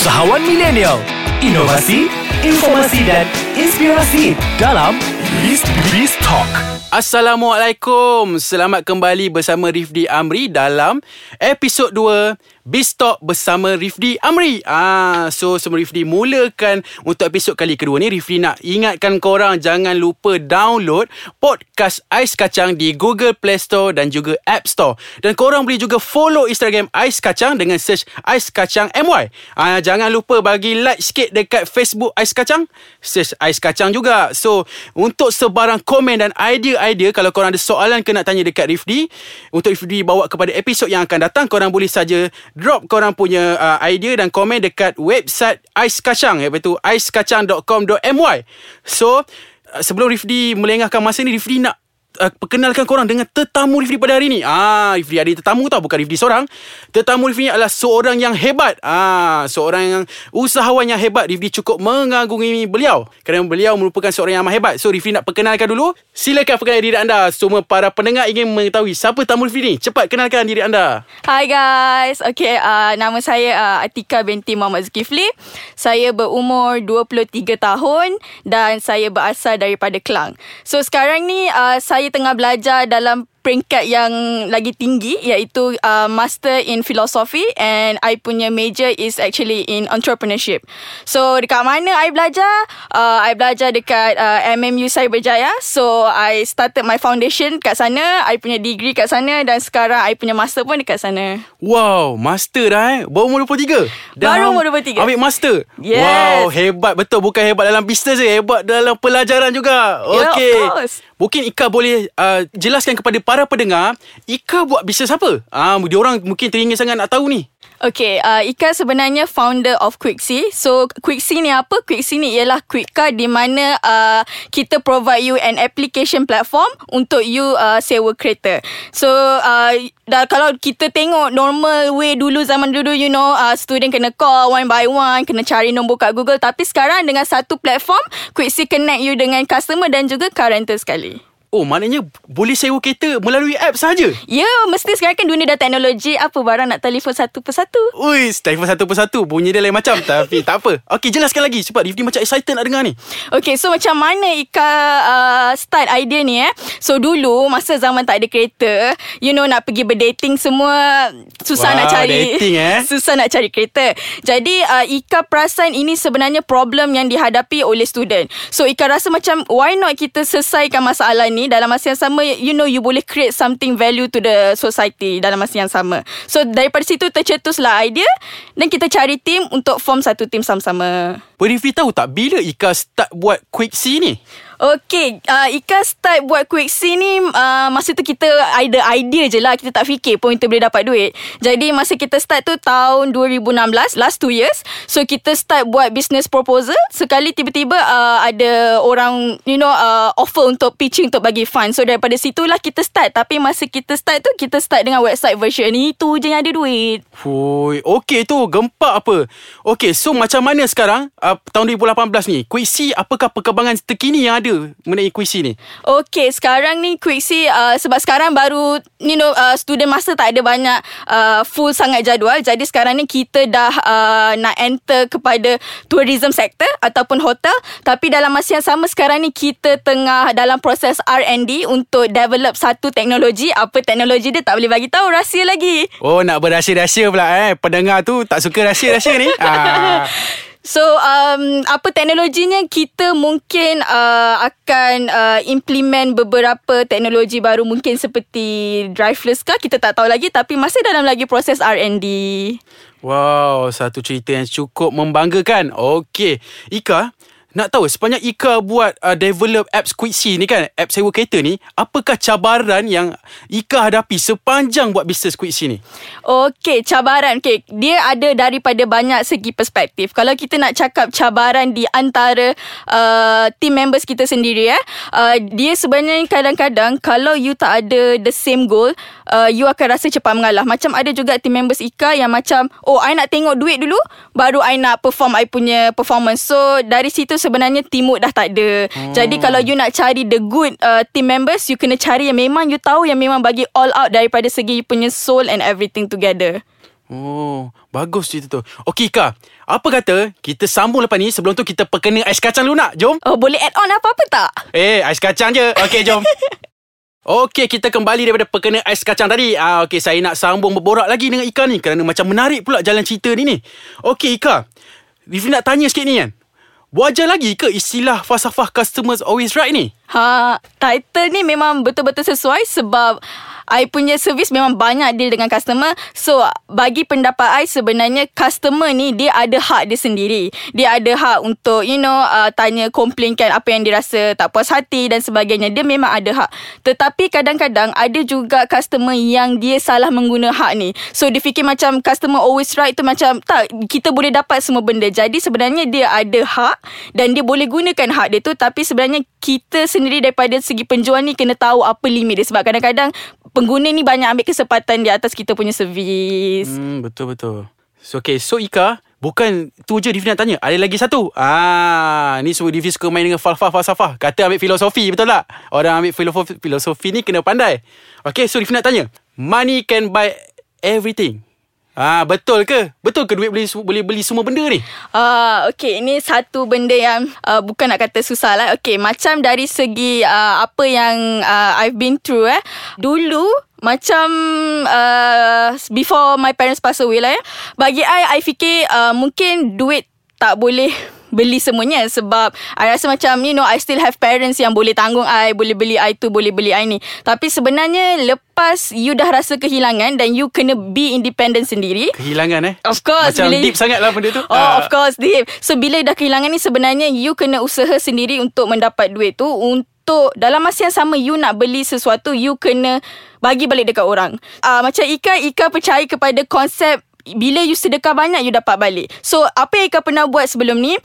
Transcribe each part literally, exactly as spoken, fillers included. usahawan milenial, inovasi, informasi dan inspirasi dalam Biz Talk. Assalamualaikum. Selamat kembali bersama Rifdi Amri dalam episod dua Biz Talk bersama Rifdi Amri. Ah, so semua Rifdi mulakan untuk episod kali kedua ni, Rifdi nak ingatkan korang jangan lupa download podcast Ais Kacang di Google Play Store dan juga App Store. Dan korang boleh juga follow Instagram Ais Kacang dengan search Ais Kacang M Y. Ah, jangan lupa bagi like sikit dekat Facebook Ais Kacang, search Ais Kacang juga. So untuk sebarang komen dan idea-idea, kalau korang ada soalan ke nak tanya dekat Rifdi, untuk Rifdi bawa kepada episod yang akan datang, korang boleh saja drop korang punya uh, idea dan komen dekat website Ais Kacang, iaitu ais kacang dot com dot my. So, uh, sebelum Rifdi melengahkan masa ni, Rifdi nak uh, perkenalkan korang dengan tetamu Rifdi pada hari ni. Ah, Rifdi ada tetamu tau, bukan Rifdi seorang. Tetamu Rifdi adalah seorang yang hebat. Ah, seorang yang usahawan yang hebat. Rifdi cukup mengagumi beliau kerana beliau merupakan seorang yang amat hebat. So, Rifdi nak perkenalkan dulu. Silakan perkenalkan diri anda. Semua para pendengar ingin mengetahui siapa tamu Rifdi ni. Cepat kenalkan diri anda. Hi guys. Okay, uh, nama saya uh, Atika binti Muhammad Zulkifli. Saya berumur dua puluh tiga tahun dan saya berasal daripada Kelang. So, sekarang ni uh, saya tengah belajar dalam peringkat yang lagi tinggi, iaitu uh, Master in Philosophy, and I punya major is actually in Entrepreneurship. So dekat mana I belajar? Uh, I belajar dekat uh, M M U Cyberjaya. So I started my foundation kat sana, I punya degree kat sana, dan sekarang I punya master pun dekat sana. Wow, master dah eh? Baru umur dua puluh tiga? Baru umur dua puluh tiga ambil master? Yes. Wow, hebat betul. Bukan hebat dalam bisnes je, hebat dalam pelajaran juga. Okay, yeah, of course. Mungkin Ika boleh uh, jelaskan kepada para pendengar, Ika buat bisnes apa? Ah, uh, diorang mungkin teringin sangat nak tahu ni. Okay, uh, Ika sebenarnya founder of Quick C. So, Quick C ni apa? Quick C ni ialah Quick Car, di mana uh, kita provide you an application platform untuk you uh, sewa kereta. So, uh, dah, kalau kita tengok normal way dulu, zaman dulu, you know, uh, student kena call one by one, kena cari nombor kat Google. Tapi sekarang dengan satu platform, Quick C connect you dengan customer dan juga car rental sekali. Oh, maknanya boleh sewa kereta melalui app sahaja? Ya, yeah, mesti sekarang kan dunia dah teknologi. Apa barang nak telefon satu persatu? Ui, telefon satu persatu bunyi dia lain macam. Tapi tak apa. Okay, jelaskan lagi sebab Rifdi macam excited nak dengar ni. Okay, so macam mana Ika uh, start idea ni eh? So dulu, masa zaman tak ada kereta, you know, nak pergi berdating semua susah. Wah, nak cari dating, eh? Susah nak cari kereta. Jadi uh, Ika perasan ini sebenarnya problem yang dihadapi oleh student. So Ika rasa macam, why not kita selesaikan masalah ni dalam masa yang sama. You know, you boleh create something value to the society dalam masa yang sama. So daripada situ tercetuslah idea, dan kita cari team untuk form satu team sama-sama. Rifdi tahu tak bila Ika start buat QuickSee ni? Okay, uh, Ika start buat QuickSee ni, uh, masa tu kita ada idea je lah, kita tak fikir pun kita boleh dapat duit. Jadi masa kita start tu tahun dua ribu enam belas, last two years. So kita start buat business proposal. Sekali tiba-tiba uh, ada orang, you know, uh, offer untuk pitching, untuk bagi fund. So daripada situlah kita start. Tapi masa kita start tu, kita start dengan website version ni. Itu je yang ada duit. Hui, okay tu, gempak apa. Okay, so macam mana sekarang uh, tahun dua ribu lapan belas ni, QuickSee, apakah perkembangan terkini yang ada mengenai QuickSee ni? Okay, sekarang ni QuickSee uh, sebab sekarang baru, you know, uh, student master tak ada banyak uh, full sangat jadual. Jadi sekarang ni kita dah uh, nak enter kepada tourism sector ataupun hotel. Tapi dalam masa yang sama sekarang ni kita tengah dalam proses R and D untuk develop satu teknologi. Apa teknologi dia tak boleh bagi tahu, rahsia lagi. Oh, nak berahsia-rahsia pula eh. Pendengar tu tak suka rahsia-rahsia ni. Ah. So um, apa teknologinya, kita mungkin uh, akan uh, implement beberapa teknologi baru, mungkin seperti driverless car, kita tak tahu lagi, tapi masih dalam lagi proses R and D. Wow, satu cerita yang cukup membanggakan. Okey, Ika nak tahu sepanjang Ika buat uh, develop apps QuickSee ni kan, app sewa kereta ni, apakah cabaran yang Ika hadapi sepanjang buat bisnes QuickSee ni? Okey, cabaran. Okey, dia ada daripada banyak segi perspektif. Kalau kita nak cakap cabaran di antara uh, team members kita sendiri eh, uh, dia sebenarnya kadang-kadang kalau you tak ada the same goal, uh, you akan rasa cepat mengalah. Macam ada juga team members Ika yang macam, oh, I nak tengok duit dulu, baru I nak perform I punya performance. So dari situ sebenarnya timut dah tak ada. Hmm. Jadi kalau you nak cari the good uh, team members, you kena cari yang memang you tahu, yang memang bagi all out daripada segi you punya soul and everything together. Oh, bagus cerita tu. Okey Ika, apa kata kita sambung lepas ni? Sebelum tu kita perkena ais kacang dulu nak, jom. Oh, boleh add on apa-apa tak? Eh, ais kacang je. Okey, jom. Okey, kita kembali daripada perkena ais kacang tadi. Ah, okey, saya nak sambung berborak lagi dengan Ika ni kerana macam menarik pula jalan cerita ni ni. Okey Ika, Rifli nak tanya sikit ni kan. Wajar lagi ke istilah falsafah customers always right ni? Ha, title ni memang betul-betul sesuai sebab I punya servis memang banyak deal dengan customer. So bagi pendapat I, sebenarnya customer ni dia ada hak dia sendiri. Dia ada hak untuk you know uh, tanya, komplainkan apa yang dia rasa tak puas hati dan sebagainya. Dia memang ada hak. Tetapi kadang-kadang ada juga customer yang dia salah mengguna hak ni. So dia fikir macam customer always right tu macam tak, kita boleh dapat semua benda. Jadi sebenarnya dia ada hak dan dia boleh gunakan hak dia tu. Tapi sebenarnya kita sendiri daripada segi penjual ni kena tahu apa limit dia. Sebab kadang-kadang pengguna ni banyak ambil kesempatan di atas kita punya servis. Hmm, betul-betul. So, okay. So, Ika, bukan tu je Rifdi nak tanya. Ada lagi satu. Ah, ni semua Rifdi suka main dengan falsafah-falsafah. Kata ambil filosofi, betul tak? Orang ambil filosofi, filosofi ni kena pandai. Okay, so Rifdi nak tanya. Money can buy everything. Ah, betul ke? Betul ke duit boleh boleh beli semua benda ni? Ah, uh, okey, ini satu benda yang uh, bukan nak kata susah lah. Okey, macam dari segi uh, apa yang uh, I've been through eh. Dulu macam uh, before my parents pass away lah eh. Bagi I, I fikir uh, mungkin duit tak boleh beli semuanya sebab I rasa macam you know I still have parents yang boleh tanggung I, boleh beli I tu, boleh beli I ni. Tapi sebenarnya lepas you dah rasa kehilangan dan you kena be independent sendiri. Kehilangan eh? Of course. Macam bila, deep sangat lah benda tu. Oh uh. of course deep. So bila dah kehilangan ni sebenarnya you kena usaha sendiri untuk mendapat duit tu. Untuk dalam masa yang sama you nak beli sesuatu, you kena bagi balik dekat orang. uh, Macam Ika, Ika percaya kepada konsep bila you sedekah banyak, you dapat balik. So, apa yang Ika pernah buat sebelum ni,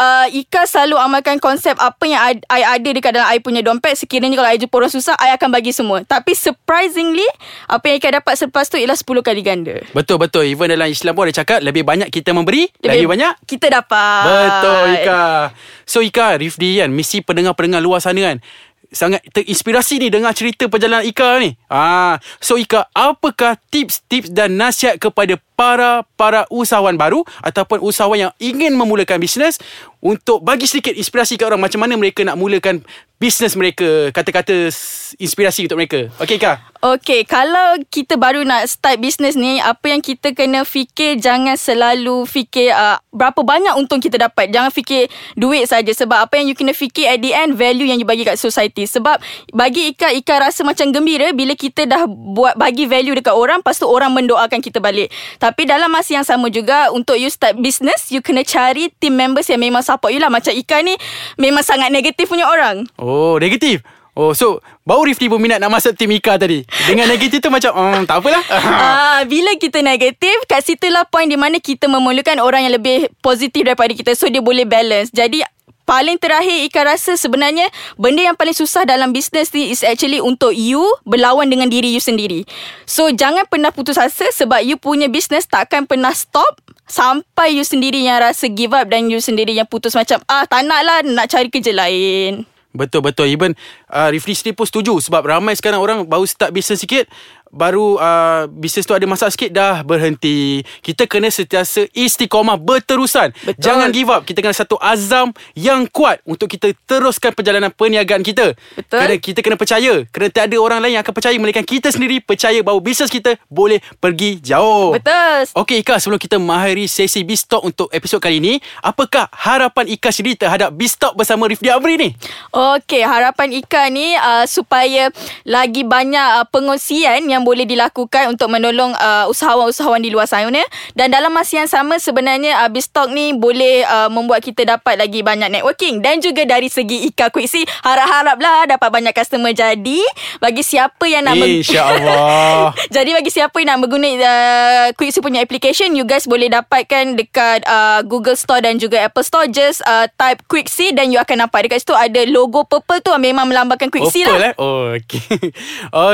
uh, Ika selalu amalkan konsep apa yang I, I ada dekat dalam I punya dompet. Sekiranya kalau I jumpa orang susah, I akan bagi semua. Tapi surprisingly, apa yang Ika dapat selepas tu ialah sepuluh kali ganda. Betul-betul. Even dalam Islam pun ada cakap, lebih banyak kita memberi, lebih, lebih banyak kita dapat. Betul Ika. So Ika, Rifdi kan, misi pendengar-pendengar luar sana kan sangat terinspirasi ni dengar cerita perjalanan Ika ni. Ah, so Ika, apakah tips-tips dan nasihat kepada para para usahawan baru ataupun usahawan yang ingin memulakan bisnes untuk bagi sedikit inspirasi kat orang macam mana mereka nak mulakan bisnes mereka, kata-kata inspirasi untuk mereka. Okey Ika? Okey, kalau kita baru nak start bisnes ni, apa yang kita kena fikir, jangan selalu fikir uh, berapa banyak untung kita dapat. Jangan fikir duit saja sebab apa yang you kena fikir at the end, value yang you bagi kat society. Sebab bagi Ika, Ika rasa macam gembira bila kita dah buat bagi value dekat orang, lepas tu orang mendoakan kita balik. Tapi dalam masa yang sama juga, untuk you start bisnes, you kena cari team members yang memang support you lah. Macam Ika ni memang sangat negatif punya orang. Oh, negatif. Oh, so baru Rifdi berminat nak masuk tim Ika tadi. Dengan negatif tu macam um, tak apalah. uh, Bila kita negatif, kat situlah point di mana kita memerlukan orang yang lebih positif daripada kita. So dia boleh balance. Jadi paling terakhir, Ika rasa sebenarnya benda yang paling susah dalam bisnes ni is actually untuk you berlawan dengan diri you sendiri. So, jangan pernah putus asa sebab you punya bisnes takkan pernah stop sampai you sendiri yang rasa give up dan you sendiri yang putus macam, ah, tak nak lah, nak cari kerja lain. Betul-betul. Even uh, Rifdi sendiri pun setuju sebab ramai sekarang orang baru start bisnes sikit, baru uh, bisnes tu ada masalah sikit dah berhenti. Kita kena sentiasa istiqamah berterusan. Betul. Jangan give up. Kita kena satu azam yang kuat untuk kita teruskan perjalanan perniagaan kita. Betul. Kerana kita kena percaya. Kerana tak ada orang lain yang akan percaya melainkan kita sendiri percaya bahawa bisnes kita boleh pergi jauh. Betul. Okey Ika, sebelum kita mengakhiri sesi Bistalk untuk episod kali ini, apakah harapan Ika sendiri terhadap Bistalk bersama Rifdi Amri ni? Okey, harapan Ika ni uh, supaya lagi banyak uh, pengungsian yang boleh dilakukan untuk menolong uh, usahawan-usahawan di luar sana. Dan dalam masa yang sama sebenarnya uh, Bistalk ni boleh uh, membuat kita dapat lagi banyak networking. Dan juga dari segi Ika QuickSee, harap-haraplah dapat banyak customer. Jadi bagi siapa yang nak meng- InsyaAllah jadi bagi siapa yang nak menggunakan uh, QuickSee punya application, you guys boleh dapatkan dekat uh, Google Store dan juga Apple Store. Just uh, type QuickSee dan you akan nampak dekat situ ada logo purple tu, memang melambangkan QuickSee lah. Oh, okay.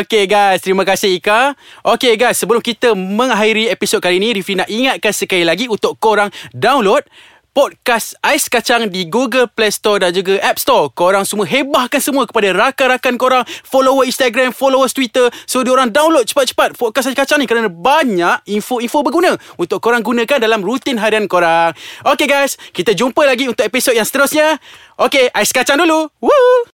Okay guys, terima kasih Ika. Okay guys, sebelum kita mengakhiri episod kali ini, Rifdi nak ingatkan sekali lagi untuk korang download podcast Ais Kacang di Google Play Store dan juga App Store. Korang semua hebahkan semua kepada rakan-rakan korang, follower Instagram, followers Twitter. So diorang download cepat-cepat podcast Ais Kacang ni kerana banyak info-info berguna untuk korang gunakan dalam rutin harian korang. Okay guys, kita jumpa lagi untuk episod yang seterusnya. Okay, Ais Kacang dulu. Woo!